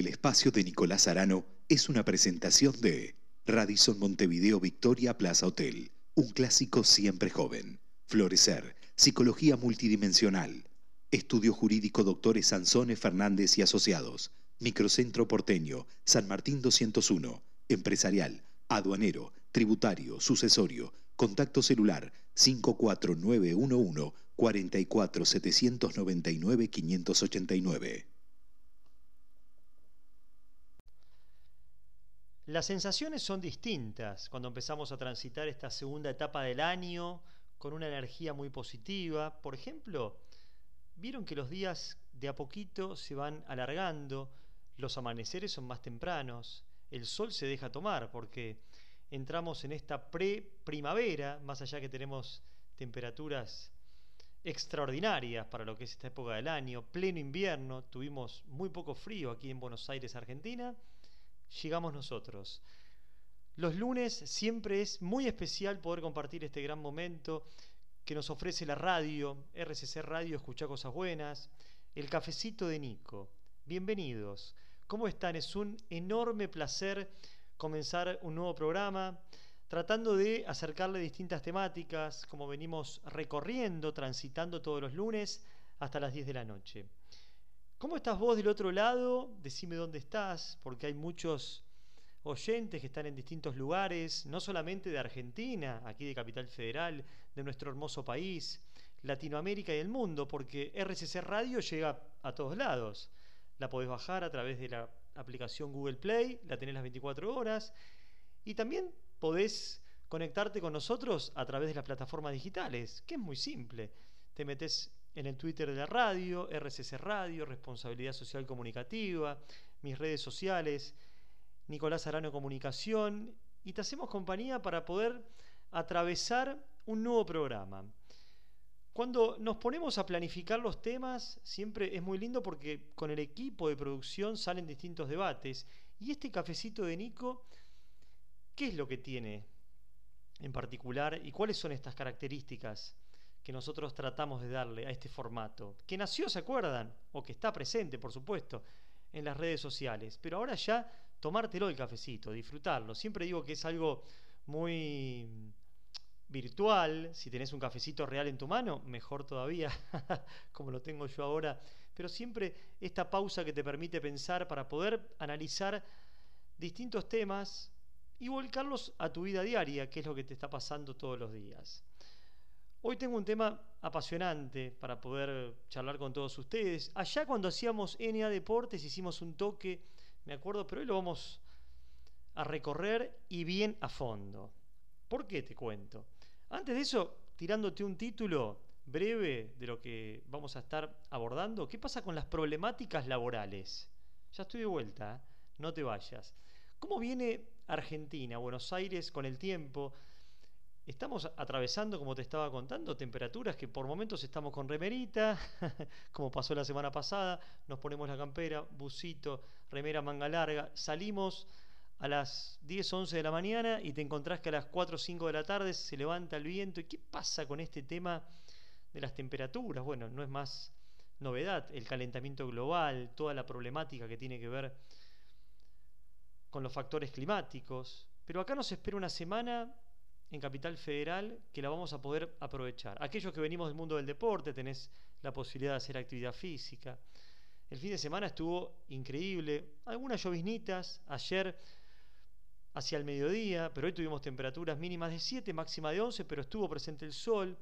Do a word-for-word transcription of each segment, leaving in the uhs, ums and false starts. El espacio de Nicolás Arano es una presentación de Radisson Montevideo Victoria Plaza Hotel, un clásico siempre joven. Florecer, psicología multidimensional. Estudio jurídico doctores Sansone Fernández y Asociados. Microcentro porteño, San Martín doscientos uno. Empresarial, aduanero, tributario, sucesorio. Contacto celular cinco cuatro nueve uno uno cuatro cuatro siete nueve nueve cinco ocho nueve. Las sensaciones son distintas cuando empezamos a transitar esta segunda etapa del año con una energía muy positiva. Por ejemplo, vieron que los días de a poquito se van alargando, los amaneceres son más tempranos, el sol se deja tomar porque entramos en esta pre-primavera, más allá que tenemos temperaturas extraordinarias para lo que es esta época del año, pleno invierno, tuvimos muy poco frío aquí en Buenos Aires, Argentina. Llegamos nosotros. Los lunes siempre es muy especial poder compartir este gran momento que nos ofrece la radio, R C C Radio, escuchá cosas buenas, el cafecito de Nico. Bienvenidos. ¿Cómo están? Es un enorme placer comenzar un nuevo programa tratando de acercarle distintas temáticas como venimos recorriendo, transitando todos los lunes hasta las diez de la noche. ¿Cómo estás vos del otro lado? Decime dónde estás, porque hay muchos oyentes que están en distintos lugares, no solamente de Argentina, aquí de Capital Federal, de nuestro hermoso país, Latinoamérica y el mundo, porque R C C Radio llega a todos lados. La podés bajar a través de la aplicación Google Play, la tenés las veinticuatro horas, y también podés conectarte con nosotros a través de las plataformas digitales, que es muy simple. Te metés en el Twitter de la radio, R C C Radio, Responsabilidad Social Comunicativa, mis redes sociales, Nicolás Arano Comunicación, y te hacemos compañía para poder atravesar un nuevo programa. Cuando nos ponemos a planificar los temas, siempre es muy lindo porque con el equipo de producción salen distintos debates, y este cafecito de Nico, ¿qué es lo que tiene en particular y cuáles son estas características que nosotros tratamos de darle a este formato, que nació, se acuerdan, o que está presente, por supuesto, en las redes sociales? Pero ahora ya tomártelo el cafecito, disfrutarlo. Siempre digo que es algo muy virtual. Si tenés un cafecito real en tu mano, mejor todavía, como lo tengo yo ahora. Pero siempre esta pausa que te permite pensar para poder analizar distintos temas y volcarlos a tu vida diaria, que es lo que te está pasando todos los días. Hoy tengo un tema apasionante para poder charlar con todos ustedes. Allá cuando hacíamos N A Deportes hicimos un toque, me acuerdo, pero hoy lo vamos a recorrer y bien a fondo. ¿Por qué te cuento? Antes de eso, tirándote un título breve de lo que vamos a estar abordando. ¿Qué pasa con las problemáticas laborales? Ya estoy de vuelta, ¿eh? No te vayas. ¿Cómo viene Argentina, Buenos Aires con el tiempo? Estamos atravesando, como te estaba contando, temperaturas que por momentos estamos con remerita, como pasó la semana pasada, nos ponemos la campera, bucito, remera manga larga, salimos a las diez, once de la mañana y te encontrás que a las cuatro o cinco de la tarde se levanta el viento. ¿Y qué pasa con este tema de las temperaturas? Bueno, no es más novedad, el calentamiento global, toda la problemática que tiene que ver con los factores climáticos. Pero acá nos espera una semana en Capital Federal que la vamos a poder aprovechar. Aquellos que venimos del mundo del deporte tenés la posibilidad de hacer actividad física. El fin de semana estuvo increíble, algunas lloviznitas ayer hacia el mediodía, pero hoy tuvimos temperaturas mínimas de siete, máxima de once, pero estuvo presente el sol.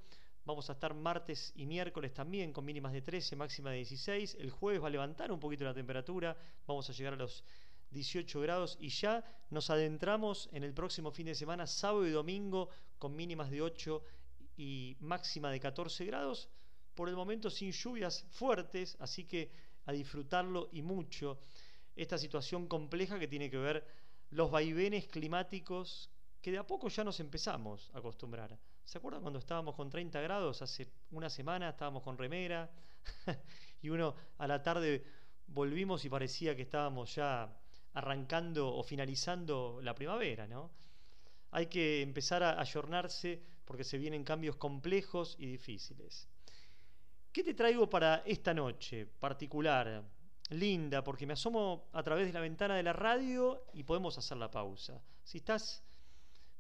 Vamos a estar martes y miércoles también con mínimas de trece, máxima de dieciséis. El jueves va a levantar un poquito la temperatura, vamos a llegar a los dieciocho grados y ya nos adentramos en el próximo fin de semana, sábado y domingo, con mínimas de ocho y máxima de catorce grados, por el momento sin lluvias fuertes, así que a disfrutarlo y mucho esta situación compleja que tiene que ver los vaivenes climáticos que de a poco ya nos empezamos a acostumbrar. ¿Se acuerdan cuando estábamos con treinta grados? Hace una semana estábamos con remera y uno a la tarde volvimos y parecía que estábamos ya arrancando o finalizando la primavera, ¿no? Hay que empezar a ayornarse porque se vienen cambios complejos y difíciles. ¿Qué te traigo para esta noche particular? linda, porque me asomo a través de la ventana de la radio y podemos hacer la pausa. Si estás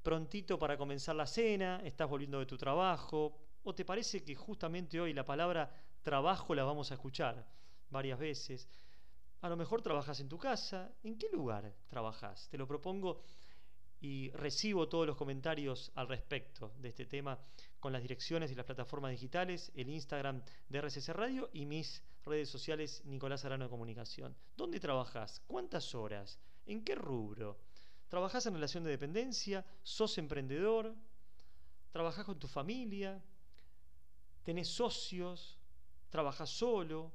prontito para comenzar la cena, estás volviendo de tu trabajo, o te parece que justamente hoy la palabra trabajo la vamos a escuchar varias veces, a lo mejor trabajas en tu casa. ¿En qué lugar trabajas? Te lo propongo y recibo todos los comentarios al respecto de este tema con las direcciones y las plataformas digitales, el Instagram de R C C Radio y mis redes sociales Nicolás Arano de Comunicación. ¿Dónde trabajás? ¿Cuántas horas? ¿En qué rubro? ¿Trabajás en relación de dependencia? ¿Sos emprendedor? ¿Trabajás con tu familia? ¿Tenés socios? ¿Trabajás solo?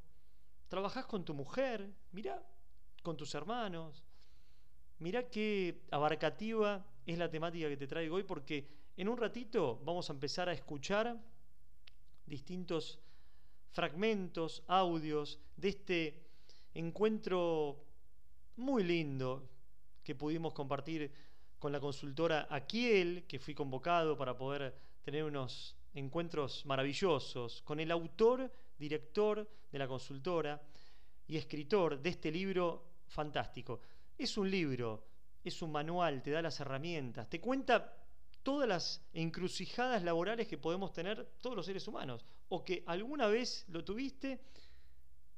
¿Trabajás con tu mujer? Mirá, con tus hermanos. Mirá qué abarcativa es la temática que te traigo hoy, porque en un ratito vamos a empezar a escuchar distintos fragmentos, audios de este encuentro muy lindo que pudimos compartir con la consultora Aquiel, que fui convocado para poder tener unos encuentros maravillosos con el autor, director de la consultora y escritor de este libro fantástico. Es un libro, es un manual, te da las herramientas, te cuenta todas las encrucijadas laborales que podemos tener todos los seres humanos, o que alguna vez lo tuviste,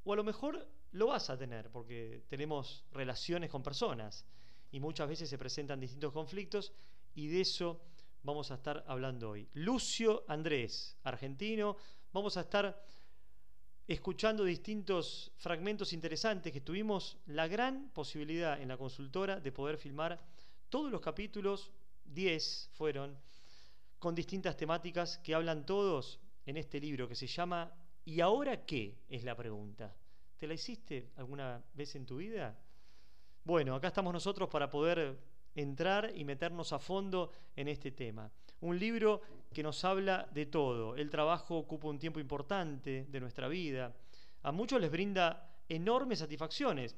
o a lo mejor lo vas a tener, porque tenemos relaciones con personas, y muchas veces se presentan distintos conflictos, y de eso vamos a estar hablando hoy. Lucio Andrés, argentino, vamos a estar escuchando distintos fragmentos interesantes que tuvimos la gran posibilidad en la consultora de poder filmar todos los capítulos, diez fueron, con distintas temáticas que hablan todos en este libro que se llama ¿Y ahora qué? Es la pregunta. ¿Te la hiciste alguna vez en tu vida? Bueno, acá estamos nosotros para poder entrar y meternos a fondo en este tema. Un libro que nos habla de todo. El trabajo ocupa un tiempo importante de nuestra vida. A muchos les brinda enormes satisfacciones,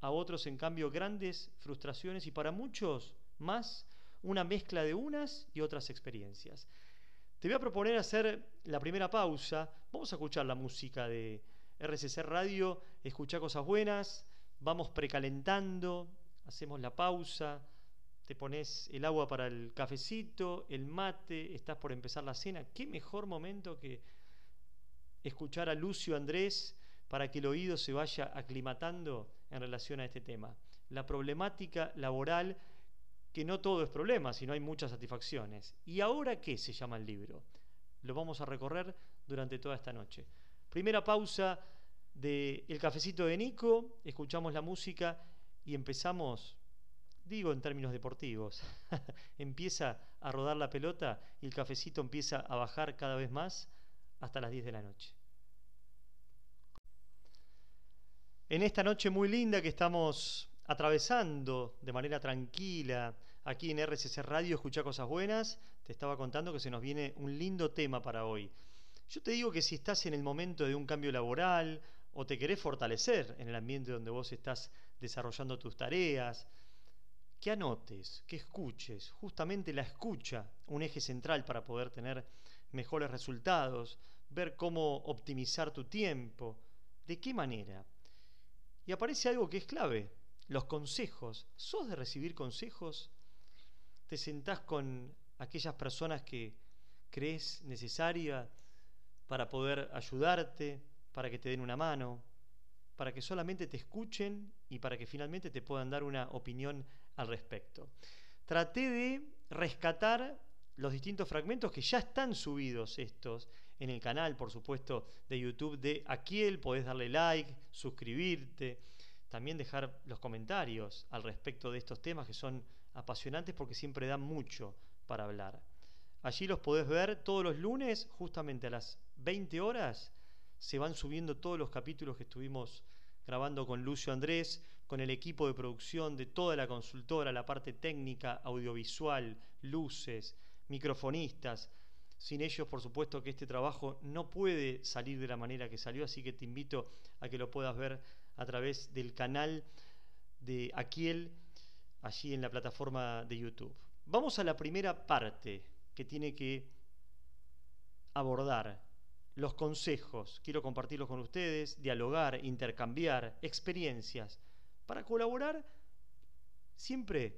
a otros en cambio grandes frustraciones, y para muchos más una mezcla de unas y otras experiencias. Te voy a proponer hacer la primera pausa. Vamos a escuchar la música de R C C Radio, escuchá cosas buenas, vamos precalentando, hacemos la pausa. Te pones el agua para el cafecito, el mate, estás por empezar la cena. ¿Qué mejor momento que escuchar a Lucio Andrés para que el oído se vaya aclimatando en relación a este tema? La problemática laboral, que no todo es problema, sino hay muchas satisfacciones. ¿Y ahora qué? Se llama el libro. Lo vamos a recorrer durante toda esta noche. Primera pausa de El Cafecito de Nico, escuchamos la música y empezamos. Digo en términos deportivos, empieza a rodar la pelota y el cafecito empieza a bajar cada vez más hasta las diez de la noche. En esta noche muy linda que estamos atravesando de manera tranquila aquí en R C C Radio, escuchá cosas buenas, te estaba contando que se nos viene un lindo tema para hoy. Yo te digo que si estás en el momento de un cambio laboral o te querés fortalecer en el ambiente donde vos estás desarrollando tus tareas, que anotes, que escuches, justamente la escucha, un eje central para poder tener mejores resultados, ver cómo optimizar tu tiempo, de qué manera. Y aparece algo que es clave, los consejos. ¿Sos de recibir consejos? ¿Te sentás con aquellas personas que crees necesaria para poder ayudarte, para que te den una mano, para que solamente te escuchen y para que finalmente te puedan dar una opinión al respecto? Traté de rescatar los distintos fragmentos que ya están subidos estos en el canal, por supuesto, de YouTube de Aquiel. Podés darle like, suscribirte, también dejar los comentarios al respecto de estos temas que son apasionantes porque siempre dan mucho para hablar. Allí los podés ver todos los lunes, justamente a las veinte horas, se van subiendo todos los capítulos que estuvimos grabando con Lucio Andrés, con el equipo de producción de toda la consultora, la parte técnica, audiovisual, luces, microfonistas. Sin ellos, por supuesto, que este trabajo no puede salir de la manera que salió, así que te invito a que lo puedas ver a través del canal de Aquiel, allí en la plataforma de YouTube. Vamos a la primera parte que tiene que abordar los consejos. Quiero compartirlos con ustedes, dialogar, intercambiar experiencias para colaborar siempre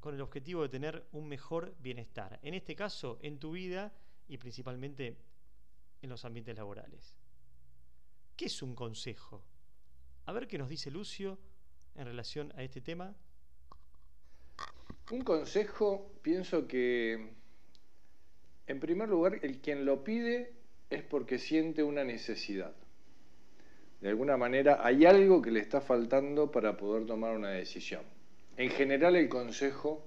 con el objetivo de tener un mejor bienestar. En este caso, en tu vida y principalmente en los ambientes laborales. ¿Qué es un consejo? A ver qué nos dice Lucio en relación a este tema. Un consejo, pienso que, en primer lugar, el quien lo pide es porque siente una necesidad. De alguna manera hay algo que le está faltando para poder tomar una decisión. En general el consejo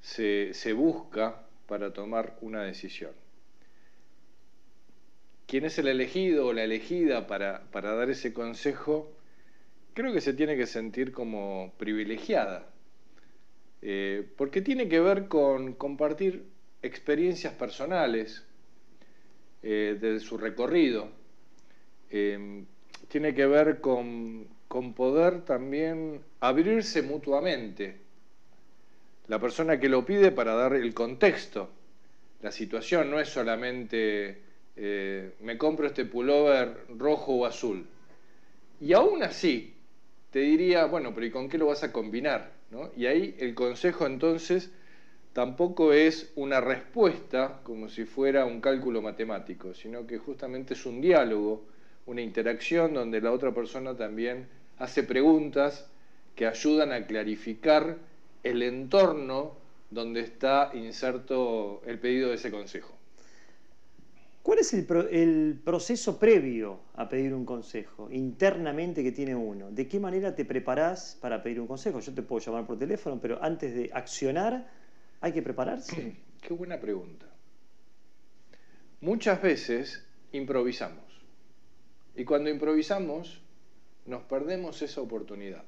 se, se busca para tomar una decisión. Quien es el elegido o la elegida para, para dar ese consejo, creo que se tiene que sentir como privilegiada, eh, porque tiene que ver con compartir experiencias personales eh, de su recorrido, eh, tiene que ver con, con poder también abrirse mutuamente. La persona que lo pide para dar el contexto, la situación no es solamente eh, me compro este pullover rojo o azul. Y aún así, te diría, bueno, pero ¿y con qué lo vas a combinar? ¿No? Y ahí el consejo entonces tampoco es una respuesta como si fuera un cálculo matemático, sino que justamente es un diálogo, una interacción donde la otra persona también hace preguntas que ayudan a clarificar el entorno donde está inserto el pedido de ese consejo. ¿Cuál es el, pro el proceso previo a pedir un consejo, internamente que tiene uno? ¿De qué manera te preparás para pedir un consejo? Yo te puedo llamar por teléfono, pero antes de accionar, ¿hay que prepararse? Qué buena pregunta. Muchas veces improvisamos. Y cuando improvisamos, nos perdemos esa oportunidad.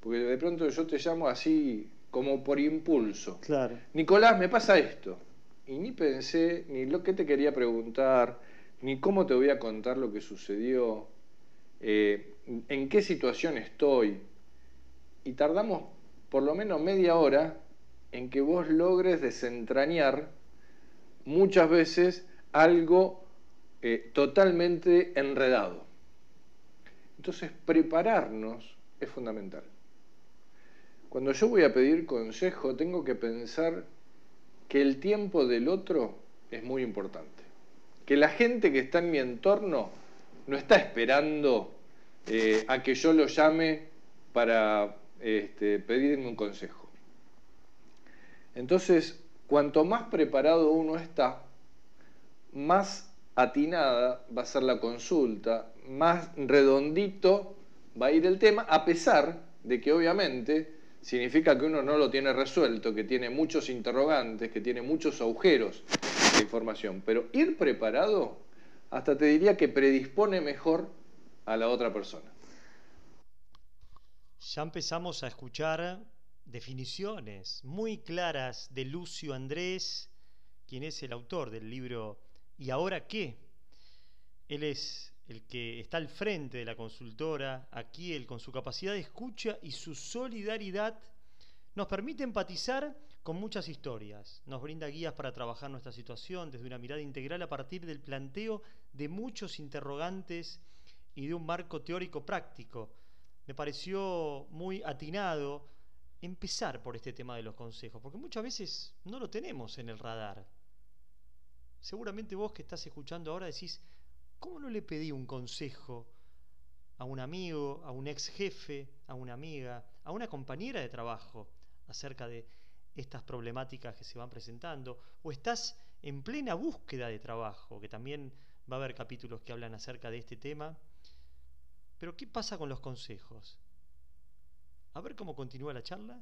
Porque de pronto yo te llamo así, como por impulso. Claro. Nicolás, me pasa esto. Y ni pensé, ni lo que te quería preguntar, ni cómo te voy a contar lo que sucedió, eh, en qué situación estoy. Y tardamos por lo menos media hora en que vos logres desentrañar muchas veces algo eh, totalmente enredado. Entonces, prepararnos es fundamental. Cuando yo voy a pedir consejo, tengo que pensar que el tiempo del otro es muy importante. Que la gente que está en mi entorno no está esperando eh, a que yo lo llame para este, pedirme un consejo. Entonces, cuanto más preparado uno está, más atinada va a ser la consulta, más redondito va a ir el tema, a pesar de que obviamente significa que uno no lo tiene resuelto, que tiene muchos interrogantes, que tiene muchos agujeros de información. Pero ir preparado, hasta te diría que predispone mejor a la otra persona. Ya empezamos a escuchar definiciones muy claras de Lucio Andrés, quien es el autor del libro ¿Y ahora qué? Él es el que está al frente de la consultora, Aquiel, con su capacidad de escucha y su solidaridad, nos permite empatizar con muchas historias, nos brinda guías para trabajar nuestra situación desde una mirada integral a partir del planteo de muchos interrogantes y de un marco teórico práctico. Me pareció muy atinado empezar por este tema de los consejos, porque muchas veces no lo tenemos en el radar. Seguramente vos que estás escuchando ahora decís, ¿cómo no le pedí un consejo a un amigo, a un ex jefe, a una amiga, a una compañera de trabajo acerca de estas problemáticas que se van presentando? O estás en plena búsqueda de trabajo, que también va a haber capítulos que hablan acerca de este tema. Pero ¿qué pasa con los consejos? A ver cómo continúa la charla.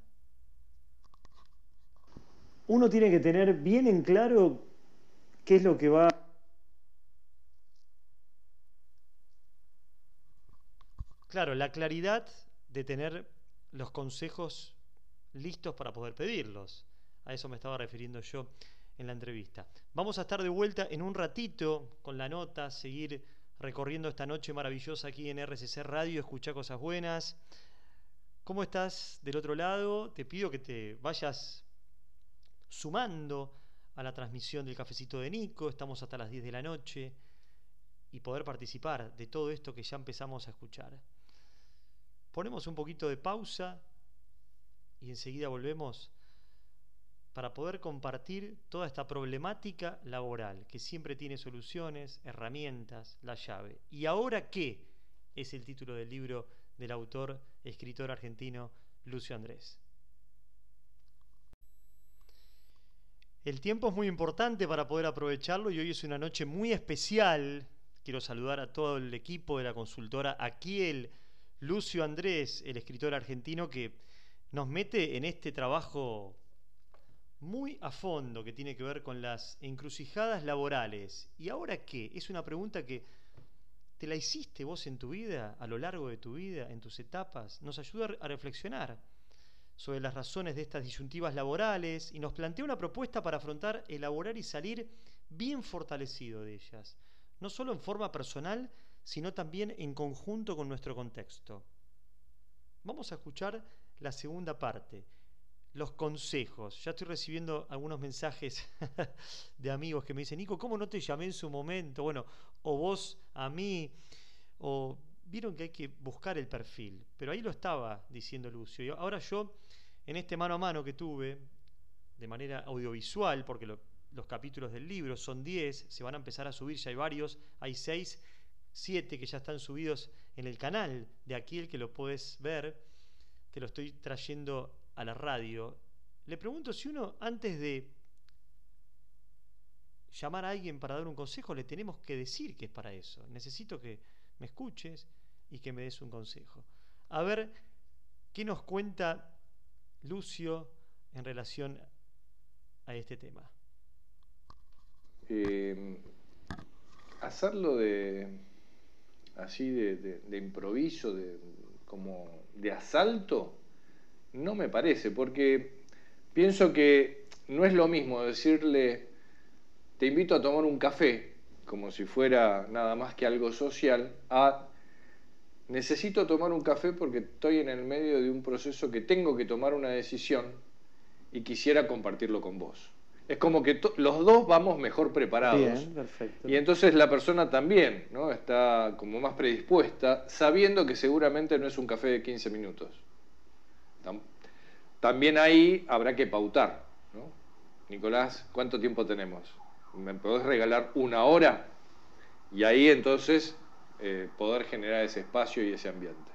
Uno tiene que tener bien en claro qué es lo que va. Claro, la claridad de tener los consejos listos para poder pedirlos. A eso me estaba refiriendo yo en la entrevista. Vamos a estar de vuelta en un ratito con la nota, seguir recorriendo esta noche maravillosa aquí en R C C Radio, escuchá cosas buenas. ¿Cómo estás del otro lado? Te pido que te vayas sumando a la transmisión del Cafecito de Nico, estamos hasta las diez de la noche, y poder participar de todo esto que ya empezamos a escuchar. Ponemos un poquito de pausa y enseguida volvemos para poder compartir toda esta problemática laboral, que siempre tiene soluciones, herramientas, la llave. ¿Y ahora qué? Es el título del libro del autor, escritor argentino Lucio Andrés. El tiempo es muy importante para poder aprovecharlo y hoy es una noche muy especial. Quiero saludar a todo el equipo de la consultora Aquiel, Lucio Andrés, el escritor argentino que nos mete en este trabajo muy a fondo que tiene que ver con las encrucijadas laborales. ¿Y ahora qué? Es una pregunta que te la hiciste vos en tu vida, a lo largo de tu vida, en tus etapas. Nos ayuda a reflexionar sobre las razones de estas disyuntivas laborales y nos plantea una propuesta para afrontar, elaborar y salir bien fortalecido de ellas. No solo en forma personal, sino también en conjunto con nuestro contexto. Vamos a escuchar la segunda parte, los consejos. Ya estoy recibiendo algunos mensajes de amigos que me dicen, Nico, ¿cómo no te llamé en su momento? Bueno, o vos a mí, o vieron que hay que buscar el perfil, pero ahí lo estaba diciendo Lucio. Y ahora yo, en este mano a mano que tuve, de manera audiovisual, porque lo Los capítulos del libro son diez, se van a empezar a subir, ya hay varios, hay seis, siete que ya están subidos en el canal de Aquiel, que lo podés ver, te lo estoy trayendo a la radio. Le pregunto si uno, antes de llamar a alguien para dar un consejo, le tenemos que decir que es para eso. Necesito que me escuches y que me des un consejo. A ver, ¿qué nos cuenta Lucio en relación a este tema? Eh, hacerlo de así de, de, de improviso, de, como de asalto, no me parece, porque pienso que no es lo mismo decirle te invito a tomar un café, como si fuera nada más que algo social, a necesito tomar un café porque estoy en el medio de un proceso que tengo que tomar una decisión y quisiera compartirlo con vos. Es como que los dos vamos mejor preparados. Bien, perfecto. Y entonces la persona también, ¿no?, está como más predispuesta, sabiendo que seguramente no es un café de quince minutos. Tam también ahí habrá que pautar, ¿no? Nicolás, ¿cuánto tiempo tenemos? ¿Me podés regalar una hora? Y ahí entonces eh, poder generar ese espacio y ese ambiente.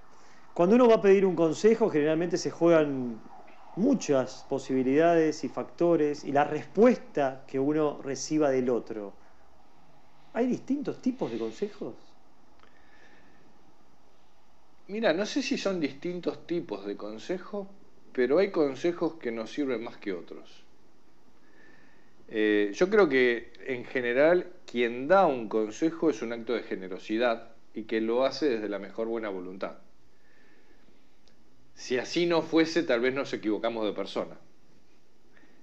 Cuando uno va a pedir un consejo, generalmente se juegan muchas posibilidades y factores y la respuesta que uno reciba del otro. ¿Hay distintos tipos de consejos? Mira, no sé si son distintos tipos de consejos, pero hay consejos que nos sirven más que otros. Eh, yo creo que en general quien da un consejo es un acto de generosidad y que lo hace desde la mejor buena voluntad. Si así no fuese, tal vez nos equivocamos de persona.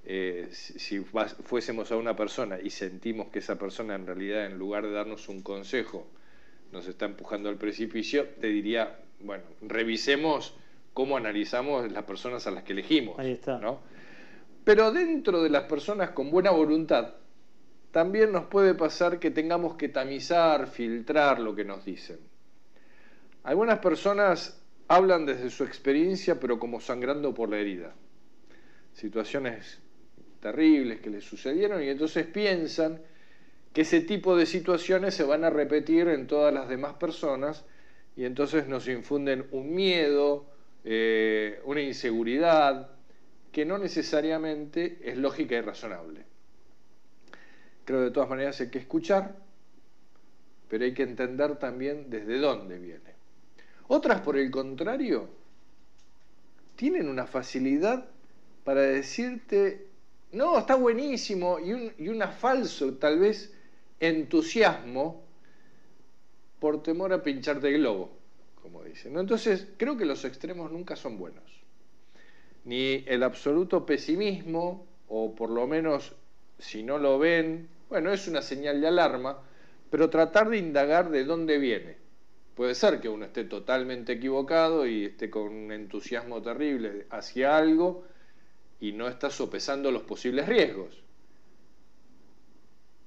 Eh, si fuésemos a una persona y sentimos que esa persona en realidad, en lugar de darnos un consejo, nos está empujando al precipicio, te diría, bueno, revisemos cómo analizamos las personas a las que elegimos. Ahí está. ¿No? Pero dentro de las personas con buena voluntad, también nos puede pasar que tengamos que tamizar, filtrar lo que nos dicen. Algunas personas hablan desde su experiencia, pero como sangrando por la herida. Situaciones terribles que les sucedieron y entonces piensan que ese tipo de situaciones se van a repetir en todas las demás personas y entonces nos infunden un miedo, eh, una inseguridad, que no necesariamente es lógica y razonable. Creo que de todas maneras hay que escuchar, pero hay que entender también desde dónde viene. Otras, por el contrario, tienen una facilidad para decirte, no, está buenísimo, y un y una falso, tal vez, entusiasmo por temor a pincharte el globo, como dicen. Entonces, creo que los extremos nunca son buenos. Ni el absoluto pesimismo, o por lo menos, si no lo ven, bueno, es una señal de alarma, pero tratar de indagar de dónde viene. Puede ser que uno esté totalmente equivocado y esté con un entusiasmo terrible hacia algo y no está sopesando los posibles riesgos.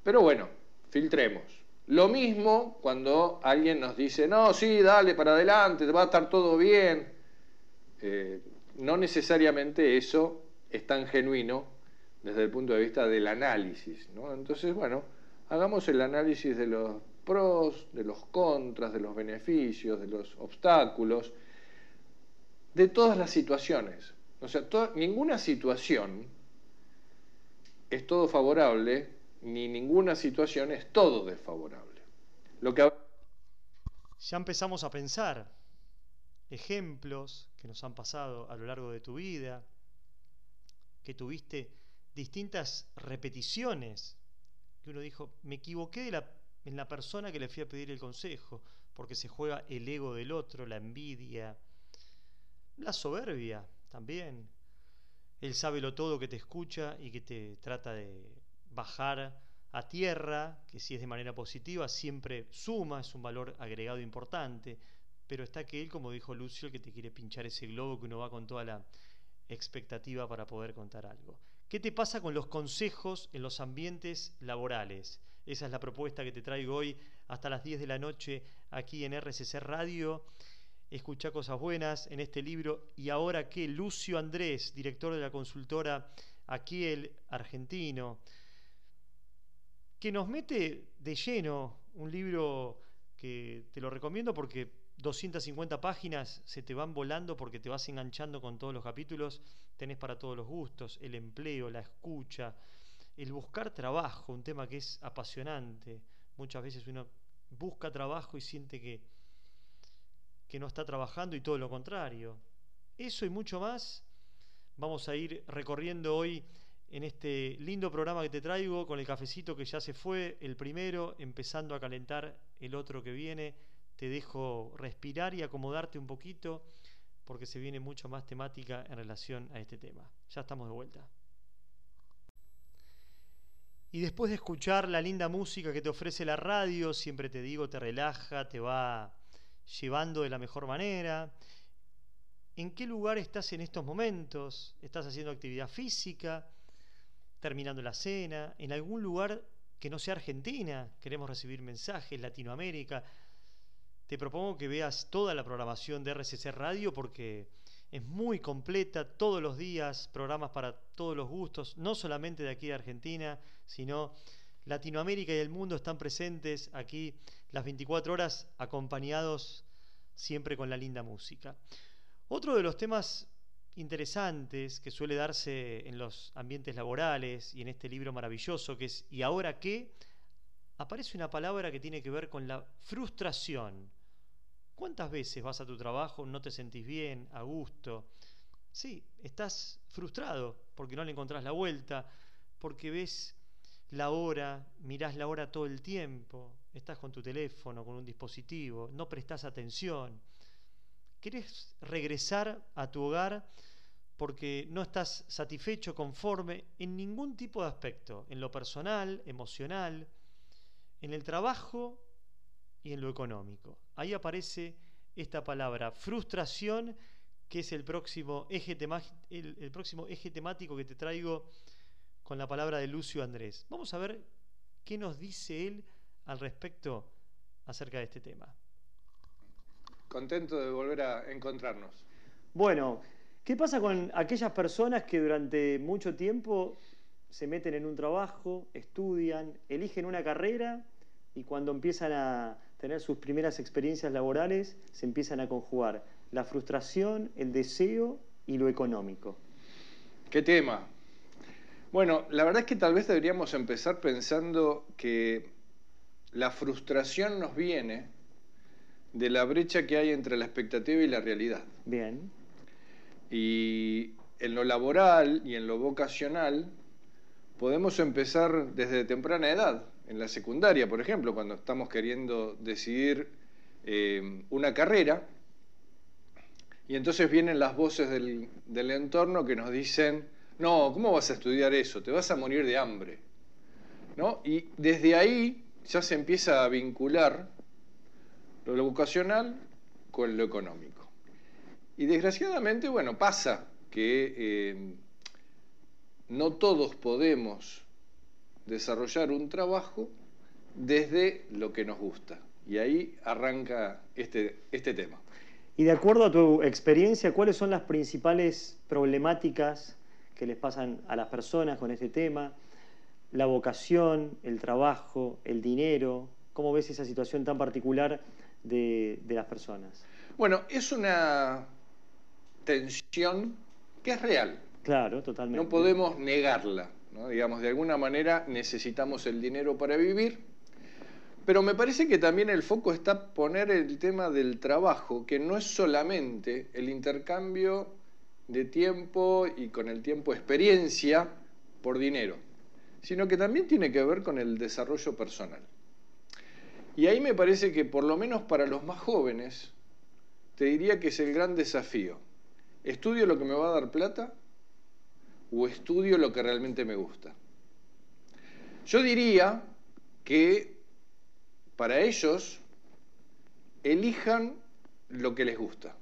Pero bueno, filtremos. Lo mismo cuando alguien nos dice, no, sí, dale para adelante, va a estar todo bien. Eh, no necesariamente eso es tan genuino desde el punto de vista del análisis, ¿no? Entonces, bueno, hagamos el análisis de los pros, de los contras, de los beneficios, de los obstáculos, de todas las situaciones. O sea, toda, ninguna situación es todo favorable, ni ninguna situación es todo desfavorable. Lo que... Ya empezamos a pensar ejemplos que nos han pasado a lo largo de tu vida, que tuviste distintas repeticiones, que uno dijo, me equivoqué de la, en la persona que le fui a pedir el consejo, porque se juega el ego del otro, la envidia, la soberbia también, el sábelo todo que te escucha y que te trata de bajar a tierra, que si es de manera positiva siempre suma, es un valor agregado importante, pero está aquel, como dijo Lucio, el que te quiere pinchar ese globo que uno va con toda la expectativa para poder contar algo. ¿Qué te pasa con los consejos en los ambientes laborales? Esa es la propuesta que te traigo hoy hasta las diez de la noche aquí en R C C Radio. Escuchá cosas buenas en este libro ¿Y ahora qué? Lucio Andrés, director de la consultora Aquiel, argentino, que nos mete de lleno un libro que te lo recomiendo porque doscientas cincuenta páginas se te van volando porque te vas enganchando con todos los capítulos, tenés para todos los gustos, el empleo, la escucha, el buscar trabajo, un tema que es apasionante. Muchas veces uno busca trabajo y siente que que no está trabajando y todo lo contrario. Eso y mucho más vamos a ir recorriendo hoy en este lindo programa que te traigo con el cafecito que ya se fue, el primero, empezando a calentar el otro que viene. Te dejo respirar y acomodarte un poquito porque se viene mucha más temática en relación a este tema. Ya estamos de vuelta. Y después de escuchar la linda música que te ofrece la radio, siempre te digo, te relaja, te va llevando de la mejor manera. ¿En qué lugar estás en estos momentos? ¿Estás haciendo actividad física? ¿Terminando la cena? ¿En algún lugar que no sea Argentina? Queremos recibir mensajes, Latinoamérica. Te propongo que veas toda la programación de R C C Radio porque es muy completa, todos los días, programas para todos los gustos, no solamente de aquí de Argentina, sino Latinoamérica y el mundo están presentes aquí las veinticuatro horas, acompañados siempre con la linda música. Otro de los temas interesantes que suele darse en los ambientes laborales y en este libro maravilloso que es ¿Y ahora qué?, aparece una palabra que tiene que ver con la frustración. ¿Cuántas veces vas a tu trabajo, no te sentís bien, a gusto? Sí, estás frustrado porque no le encontrás la vuelta, porque ves la hora, mirás la hora todo el tiempo, estás con tu teléfono, con un dispositivo, no prestás atención. Querés regresar a tu hogar porque no estás satisfecho, conforme en ningún tipo de aspecto, en lo personal, emocional, en el trabajo y en lo económico. Ahí aparece esta palabra, frustración, que es el próximo eje, tema, el, el próximo eje temático que te traigo con la palabra de Lucio Andrés. Vamos a ver qué nos dice él al respecto acerca de este tema. Contento de volver a encontrarnos. Bueno, ¿qué pasa con aquellas personas que durante mucho tiempo se meten en un trabajo, estudian, eligen una carrera y cuando empiezan a tener sus primeras experiencias laborales se empiezan a conjugar la frustración, el deseo y lo económico? ¿Qué tema? Bueno, la verdad es que tal vez deberíamos empezar pensando que la frustración nos viene de la brecha que hay entre la expectativa y la realidad. Bien. Y en lo laboral y en lo vocacional podemos empezar desde temprana edad, en la secundaria, por ejemplo, cuando estamos queriendo decidir eh, una carrera, y entonces vienen las voces del, del entorno que nos dicen, no, ¿cómo vas a estudiar eso? Te vas a morir de hambre, ¿no? Y desde ahí ya se empieza a vincular lo vocacional con lo económico. Y desgraciadamente, bueno, pasa que eh, no todos podemos desarrollar un trabajo desde lo que nos gusta. Y ahí arranca este, este tema. Y de acuerdo a tu experiencia, ¿cuáles son las principales problemáticas que les pasan a las personas con este tema? La vocación, el trabajo, el dinero. ¿Cómo ves esa situación tan particular de, de las personas? Bueno, es una tensión que es real. Claro, totalmente. No podemos negarla, ¿no? Digamos, de alguna manera necesitamos el dinero para vivir, pero me parece que también el foco está poner el tema del trabajo, que no es solamente el intercambio de tiempo y con el tiempo experiencia por dinero, sino que también tiene que ver con el desarrollo personal. Y ahí me parece que por lo menos para los más jóvenes, te diría que es el gran desafío. ¿Estudio lo que me va a dar plata o estudio lo que realmente me gusta? Yo diría que para ellos elijan lo que les gusta.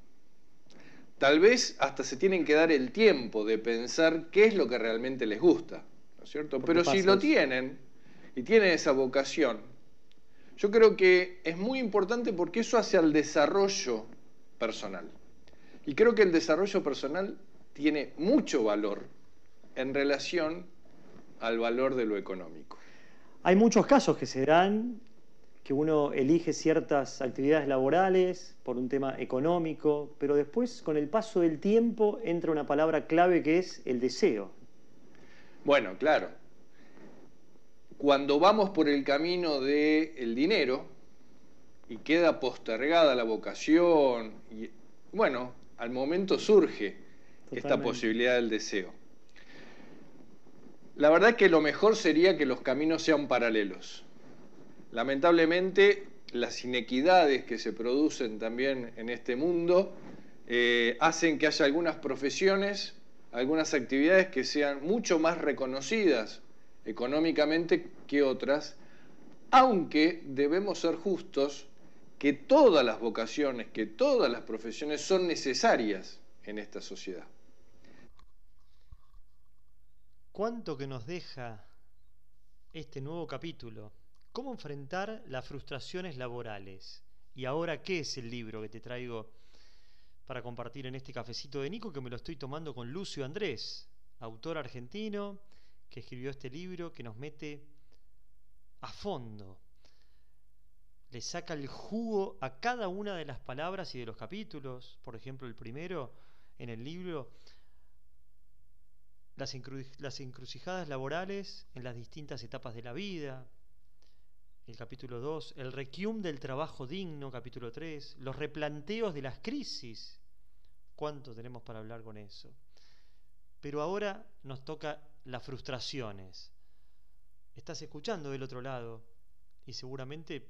Tal vez hasta se tienen que dar el tiempo de pensar qué es lo que realmente les gusta, ¿no es cierto? Pero si lo tienen y tienen esa vocación, yo creo que es muy importante porque eso hace al desarrollo personal. Y creo que el desarrollo personal tiene mucho valor en relación al valor de lo económico. Hay muchos casos que se dan, que uno elige ciertas actividades laborales por un tema económico, pero después, con el paso del tiempo, entra una palabra clave que es el deseo. Bueno, claro. Cuando vamos por el camino del dinero y queda postergada la vocación, y, bueno, al momento surge totalmente esta posibilidad del deseo. La verdad es que lo mejor sería que los caminos sean paralelos. Lamentablemente, las inequidades que se producen también en este mundo eh, hacen que haya algunas profesiones, algunas actividades que sean mucho más reconocidas económicamente que otras, aunque debemos ser justos que todas las vocaciones, que todas las profesiones son necesarias en esta sociedad. ¿Cuánto que nos deja este nuevo capítulo? ¿Cómo enfrentar las frustraciones laborales? ¿Y ahora qué es el libro que te traigo para compartir en este cafecito de Nico, que me lo estoy tomando con Lucio Andrés, autor argentino, que escribió este libro que nos mete a fondo? Le saca el jugo a cada una de las palabras y de los capítulos. Por ejemplo, el primero en el libro, las, encru las encrucijadas laborales en las distintas etapas de la vida. El capítulo dos, el requiem del trabajo digno, capítulo tres, los replanteos de las crisis. ¿Cuánto tenemos para hablar con eso? Pero ahora nos toca las frustraciones. Estás escuchando del otro lado y seguramente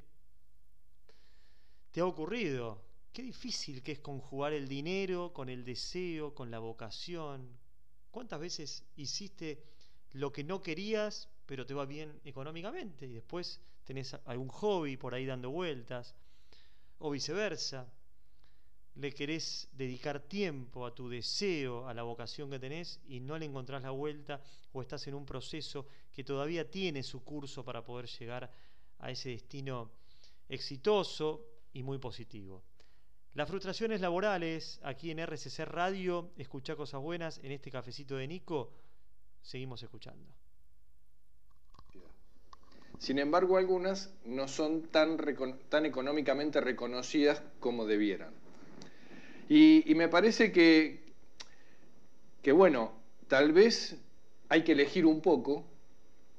te ha ocurrido. Qué difícil que es conjugar el dinero con el deseo, con la vocación. ¿Cuántas veces hiciste lo que no querías, pero te va bien económicamente? Y después tenés algún hobby por ahí dando vueltas, o viceversa. Le querés dedicar tiempo a tu deseo, a la vocación que tenés, y no le encontrás la vuelta, o estás en un proceso que todavía tiene su curso para poder llegar a ese destino exitoso y muy positivo. Las frustraciones laborales, aquí en R C C Radio. Escuchá cosas buenas en este cafecito de Nico. Seguimos escuchando. Sin embargo, algunas no son tan, tan económicamente reconocidas como debieran. Y, y me parece que, que, bueno, tal vez hay que elegir un poco,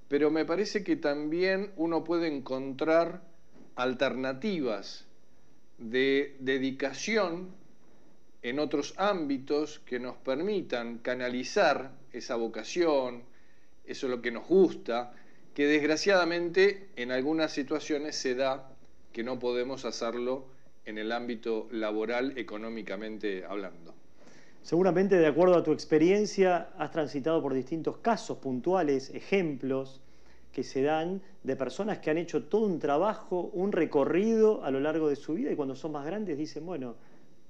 pero me parece que también uno puede encontrar alternativas de dedicación en otros ámbitos que nos permitan canalizar esa vocación, eso es lo que nos gusta, que desgraciadamente en algunas situaciones se da que no podemos hacerlo en el ámbito laboral, económicamente hablando. Seguramente, de acuerdo a tu experiencia, has transitado por distintos casos puntuales, ejemplos que se dan de personas que han hecho todo un trabajo, un recorrido a lo largo de su vida, y cuando son más grandes dicen, bueno,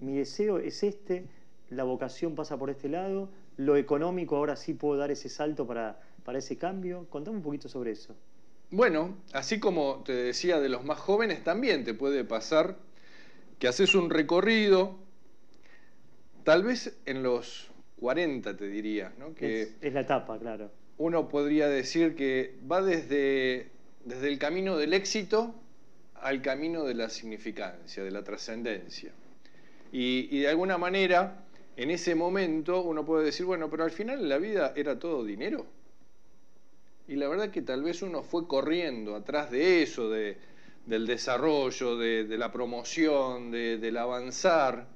mi deseo es este, la vocación pasa por este lado, lo económico ahora sí puedo dar ese salto para para ese cambio? Contame un poquito sobre eso. Bueno, así como te decía de los más jóvenes, también te puede pasar que haces un recorrido, tal vez en los cuarenta te diría, ¿no? Que es, es la etapa, claro. Uno podría decir que va desde, desde el camino del éxito al camino de la significancia, de la trascendencia. Y, y de alguna manera, en ese momento, uno puede decir, bueno, pero al final la vida era todo dinero. Y la verdad que tal vez uno fue corriendo atrás de eso, de, del desarrollo, de, de la promoción, de, del avanzar.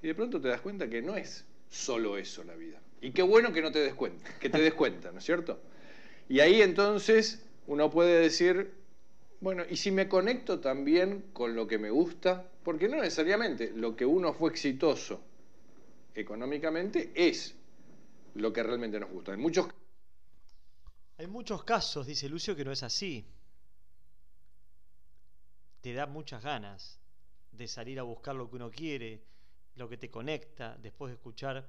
Y de pronto te das cuenta que no es solo eso la vida. Y qué bueno que no te des cuenta, que te des cuenta, ¿no es cierto? Y ahí entonces uno puede decir, bueno, ¿y si me conecto también con lo que me gusta? Porque no necesariamente lo que uno fue exitoso económicamente es lo que realmente nos gusta. En muchos casos... Hay muchos casos, dice Lucio, que no es así. Te da muchas ganas de salir a buscar lo que uno quiere, lo que te conecta, después de escuchar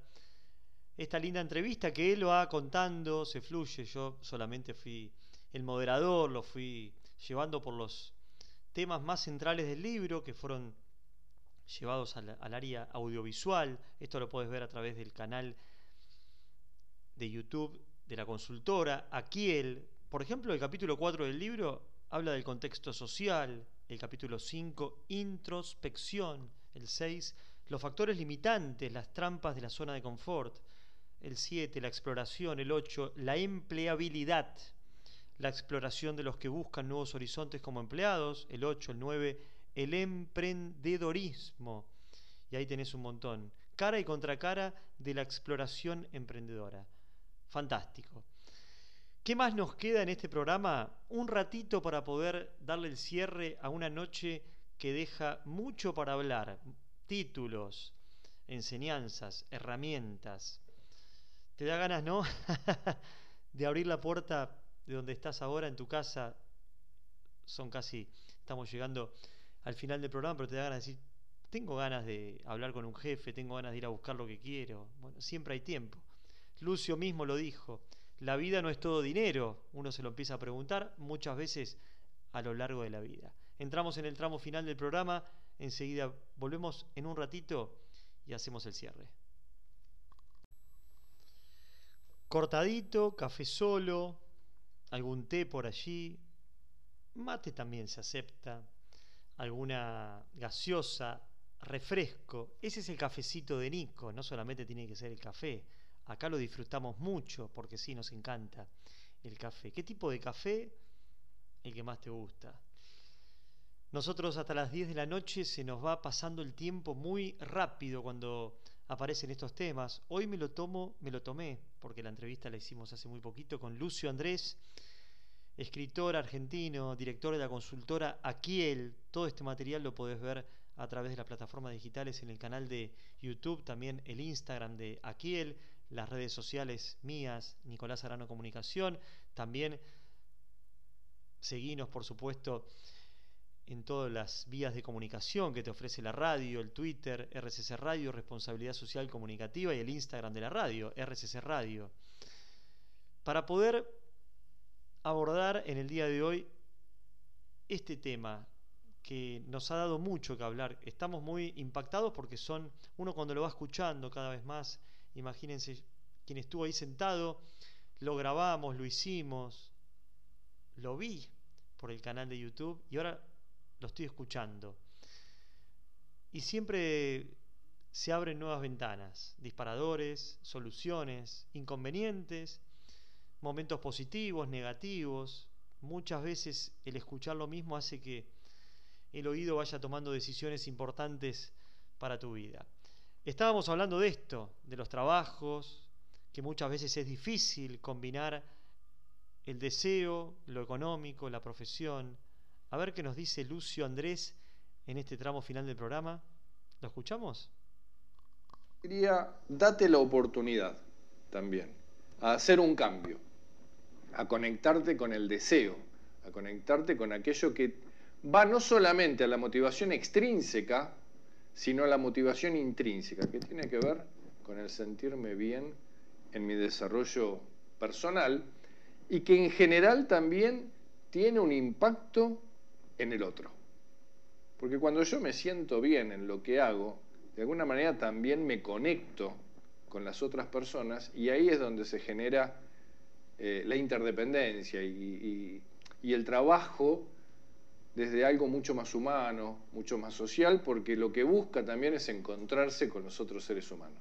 esta linda entrevista que él va contando, se fluye. Yo solamente fui el moderador, lo fui llevando por los temas más centrales del libro, que fueron llevados al, al área audiovisual. Esto lo podés ver a través del canal de YouTube de la consultora Aquiel. Por ejemplo, el capítulo cuatro del libro habla del contexto social, el capítulo cinco, introspección, el seis, los factores limitantes, las trampas de la zona de confort, el siete, la exploración, el ocho, la empleabilidad, la exploración de los que buscan nuevos horizontes como empleados, el ocho, el nueve, el emprendedorismo, y ahí tenés un montón, cara y contracara de la exploración emprendedora. Fantástico. ¿Qué más nos queda en este programa? Un ratito para poder darle el cierre a una noche que deja mucho para hablar. Títulos, enseñanzas, herramientas. ¿Te da ganas, no? De abrir la puerta de donde estás ahora en tu casa. Son casi, estamos llegando al final del programa, pero te da ganas de decir, tengo ganas de hablar con un jefe, tengo ganas de ir a buscar lo que quiero. Bueno, siempre hay tiempo. Lucio mismo lo dijo, la vida no es todo dinero, uno se lo empieza a preguntar muchas veces a lo largo de la vida. Entramos en el tramo final del programa, enseguida volvemos en un ratito y hacemos el cierre. Cortadito, café solo, algún té por allí, mate también se acepta, alguna gaseosa, refresco. Ese es el cafecito de Nico, no solamente tiene que ser el café. Acá lo disfrutamos mucho porque sí, nos encanta el café. ¿Qué tipo de café? El que más te gusta. Nosotros hasta las diez de la noche se nos va pasando el tiempo muy rápido cuando aparecen estos temas. Hoy me lo tomo, me lo tomé, porque la entrevista la hicimos hace muy poquito con Lucio Andrés, escritor argentino, director de la consultora Aquiel. Todo este material lo podés ver a través de las plataformas digitales en el canal de YouTube, también el Instagram de Aquiel, las redes sociales mías, Nicolás Arano Comunicación, también seguinos por supuesto en todas las vías de comunicación que te ofrece la radio, el Twitter, R C C Radio, Responsabilidad Social Comunicativa, y el Instagram de la radio, R C C Radio. Para poder abordar en el día de hoy este tema que nos ha dado mucho que hablar, estamos muy impactados porque son, uno cuando lo va escuchando cada vez más, imagínense quien estuvo ahí sentado, lo grabamos, lo hicimos, lo vi por el canal de YouTube y ahora lo estoy escuchando. Y siempre se abren nuevas ventanas, disparadores, soluciones, inconvenientes, momentos positivos, negativos. Muchas veces el escuchar lo mismo hace que el oído vaya tomando decisiones importantes para tu vida. Estábamos hablando de esto, de los trabajos, que muchas veces es difícil combinar el deseo, lo económico, la profesión. A ver qué nos dice Lucio Andrés en este tramo final del programa. ¿Lo escuchamos? Quería, date la oportunidad también a hacer un cambio, a conectarte con el deseo, a conectarte con aquello que va no solamente a la motivación extrínseca, sino a la motivación intrínseca, que tiene que ver con el sentirme bien en mi desarrollo personal y que en general también tiene un impacto en el otro. Porque cuando yo me siento bien en lo que hago, de alguna manera también me conecto con las otras personas, y ahí es donde se genera eh, la interdependencia y, y, y el trabajo desde algo mucho más humano, mucho más social, porque lo que busca también es encontrarse con los otros seres humanos.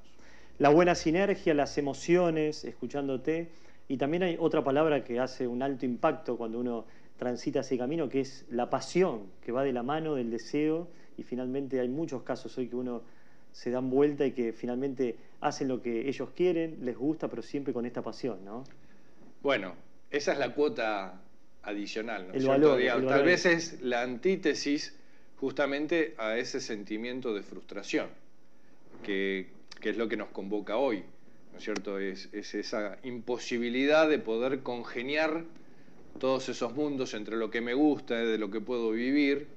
La buena sinergia, las emociones, escuchándote. Y también hay otra palabra que hace un alto impacto cuando uno transita ese camino, que es la pasión, que va de la mano del deseo, y finalmente hay muchos casos hoy que uno se dan vuelta y que finalmente hacen lo que ellos quieren, les gusta, pero siempre con esta pasión, ¿no? Bueno, esa es la cuota adicional, ¿no? El valor, el valor. Tal vez es la antítesis justamente a ese sentimiento de frustración, que, que es lo que nos convoca hoy, ¿no es cierto? Es, es esa imposibilidad de poder congeniar todos esos mundos entre lo que me gusta, de lo que puedo vivir,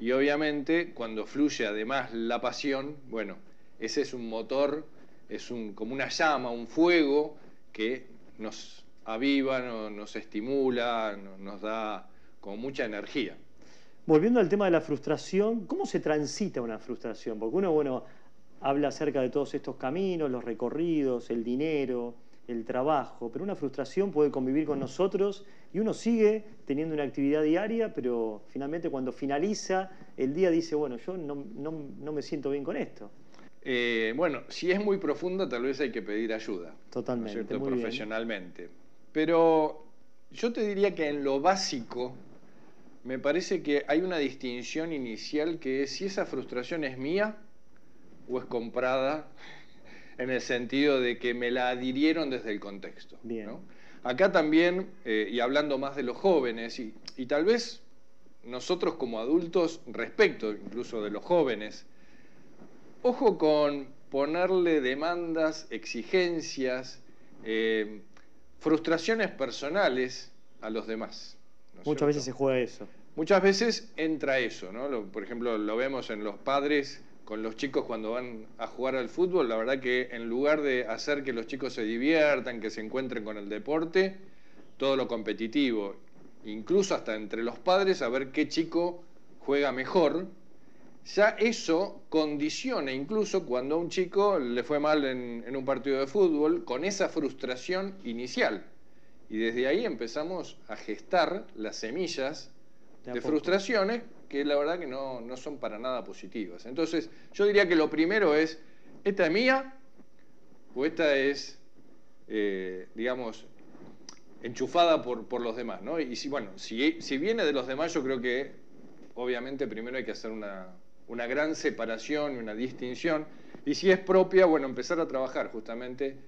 y obviamente cuando fluye además la pasión, bueno, ese es un motor, es un, como una llama, un fuego que nos aviva, no, nos estimula, no, nos da como mucha energía. Volviendo al tema de la frustración, ¿cómo se transita una frustración? Porque uno, bueno, habla acerca de todos estos caminos, los recorridos, el dinero, el trabajo, pero una frustración puede convivir con nosotros y uno sigue teniendo una actividad diaria, pero finalmente cuando finaliza el día dice, bueno, yo no, no, no me siento bien con esto. Eh, bueno, si es muy profunda tal vez hay que pedir ayuda. Totalmente, ¿no es cierto? Muy profesionalmente. Bien. Pero yo te diría que en lo básico me parece que hay una distinción inicial, que es si esa frustración es mía o es comprada, en el sentido de que me la adhirieron desde el contexto, ¿no? Acá también, eh, y hablando más de los jóvenes, y, y tal vez nosotros como adultos, respecto incluso de los jóvenes, ojo con ponerle demandas, exigencias, eh, frustraciones personales a los demás, ¿no es cierto? Muchas veces se juega eso. Muchas veces entra eso, ¿no? Lo, por ejemplo, lo vemos en los padres con los chicos cuando van a jugar al fútbol. La verdad que en lugar de hacer que los chicos se diviertan, que se encuentren con el deporte, todo lo competitivo, incluso hasta entre los padres, a ver qué chico juega mejor, ya eso condiciona incluso cuando a un chico le fue mal en, en un partido de fútbol, con esa frustración inicial. Y desde ahí empezamos a gestar las semillas de frustraciones que la verdad que no, no son para nada positivas. Entonces, yo diría que lo primero es, ¿esta es mía o esta es, eh, digamos, enchufada por, por los demás, ¿no? Y si, bueno, si, si viene de los demás, yo creo que, obviamente, primero hay que hacer una, una gran separación, una distinción. Y si es propia, bueno, empezar a trabajar justamente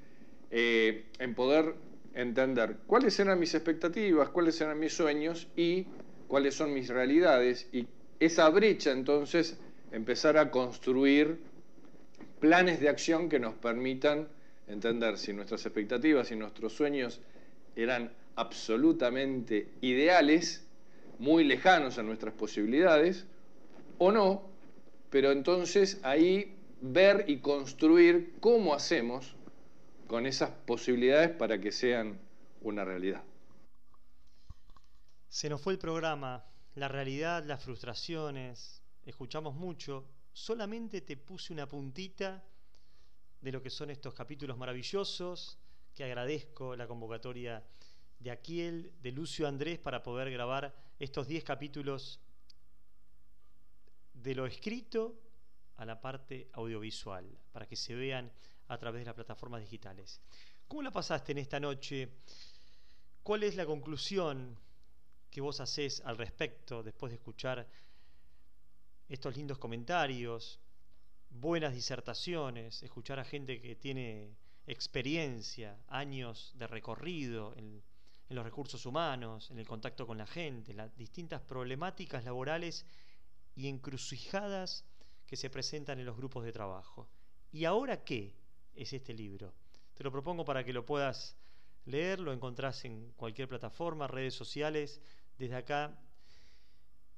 eh, en poder entender cuáles eran mis expectativas, cuáles eran mis sueños y cuáles son mis realidades, y esa brecha entonces empezar a construir planes de acción que nos permitan entender si nuestras expectativas y nuestros sueños eran absolutamente ideales, muy lejanos a nuestras posibilidades, o no, pero entonces ahí ver y construir cómo hacemos con esas posibilidades para que sean una realidad. Se nos fue el programa, la realidad, las frustraciones, escuchamos mucho, solamente te puse una puntita de lo que son estos capítulos maravillosos, que agradezco la convocatoria de Aquiel, de Lucio Andrés, para poder grabar estos diez capítulos de lo escrito a la parte audiovisual, para que se vean a través de las plataformas digitales. ¿Cómo la pasaste en esta noche? ¿Cuál es la conclusión que vos hacés al respecto después de escuchar estos lindos comentarios, buenas disertaciones, escuchar a gente que tiene experiencia, años de recorrido en, en los recursos humanos, en el contacto con la gente, las distintas problemáticas laborales y encrucijadas que se presentan en los grupos de trabajo? ¿Y ahora qué? Es este libro. Te lo propongo para que lo puedas leer, lo encontrás en cualquier plataforma, redes sociales. Desde acá,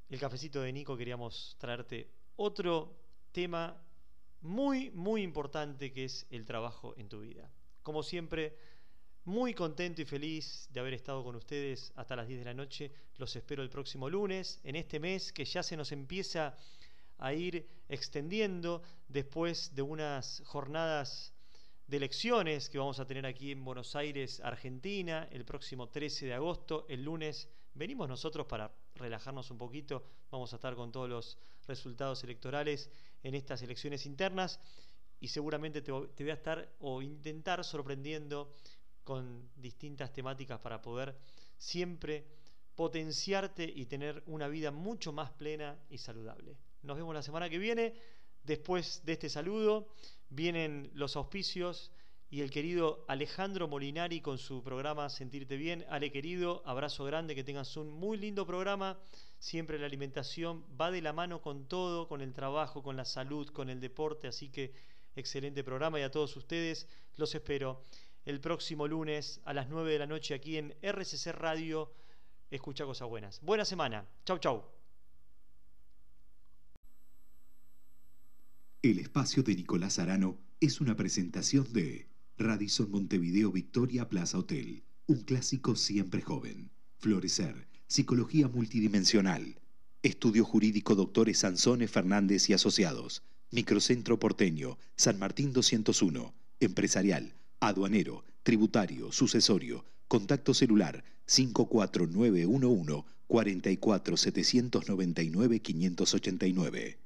el cafecito de Nico, queríamos traerte otro tema muy, muy importante, que es el trabajo en tu vida. Como siempre, Muy contento y feliz de haber estado con ustedes hasta las diez de la noche. Los espero el próximo lunes, en este mes que ya se nos empieza a ir extendiendo después de unas jornadas de elecciones que vamos a tener aquí en Buenos Aires, Argentina, el próximo trece de agosto, el lunes. Venimos nosotros para relajarnos un poquito, vamos a estar con todos los resultados electorales en estas elecciones internas y seguramente te, te voy a estar o intentar sorprendiendo con distintas temáticas para poder siempre potenciarte y tener una vida mucho más plena y saludable. Nos vemos la semana que viene. Después de este saludo vienen los auspicios y el querido Alejandro Molinari con su programa Sentirte Bien. Ale, querido, abrazo grande, que tengas un muy lindo programa. Siempre la alimentación va de la mano con todo, con el trabajo, con la salud, con el deporte, así que excelente programa. Y a todos ustedes los espero el próximo lunes a las nueve de la noche aquí en R C C Radio. Escucha cosas buenas. Buena semana. Chau, chau. El espacio de Nicolás Arano es una presentación de Radisson Montevideo Victoria Plaza Hotel. Un clásico siempre joven. Florecer, psicología multidimensional. Estudio jurídico doctores Sansone Fernández y Asociados. Microcentro porteño, San Martín doscientos uno. Empresarial, aduanero, tributario, sucesorio. Contacto celular cinco cuatro nueve uno uno cuatro cuatro siete nueve nueve cinco ocho nueve.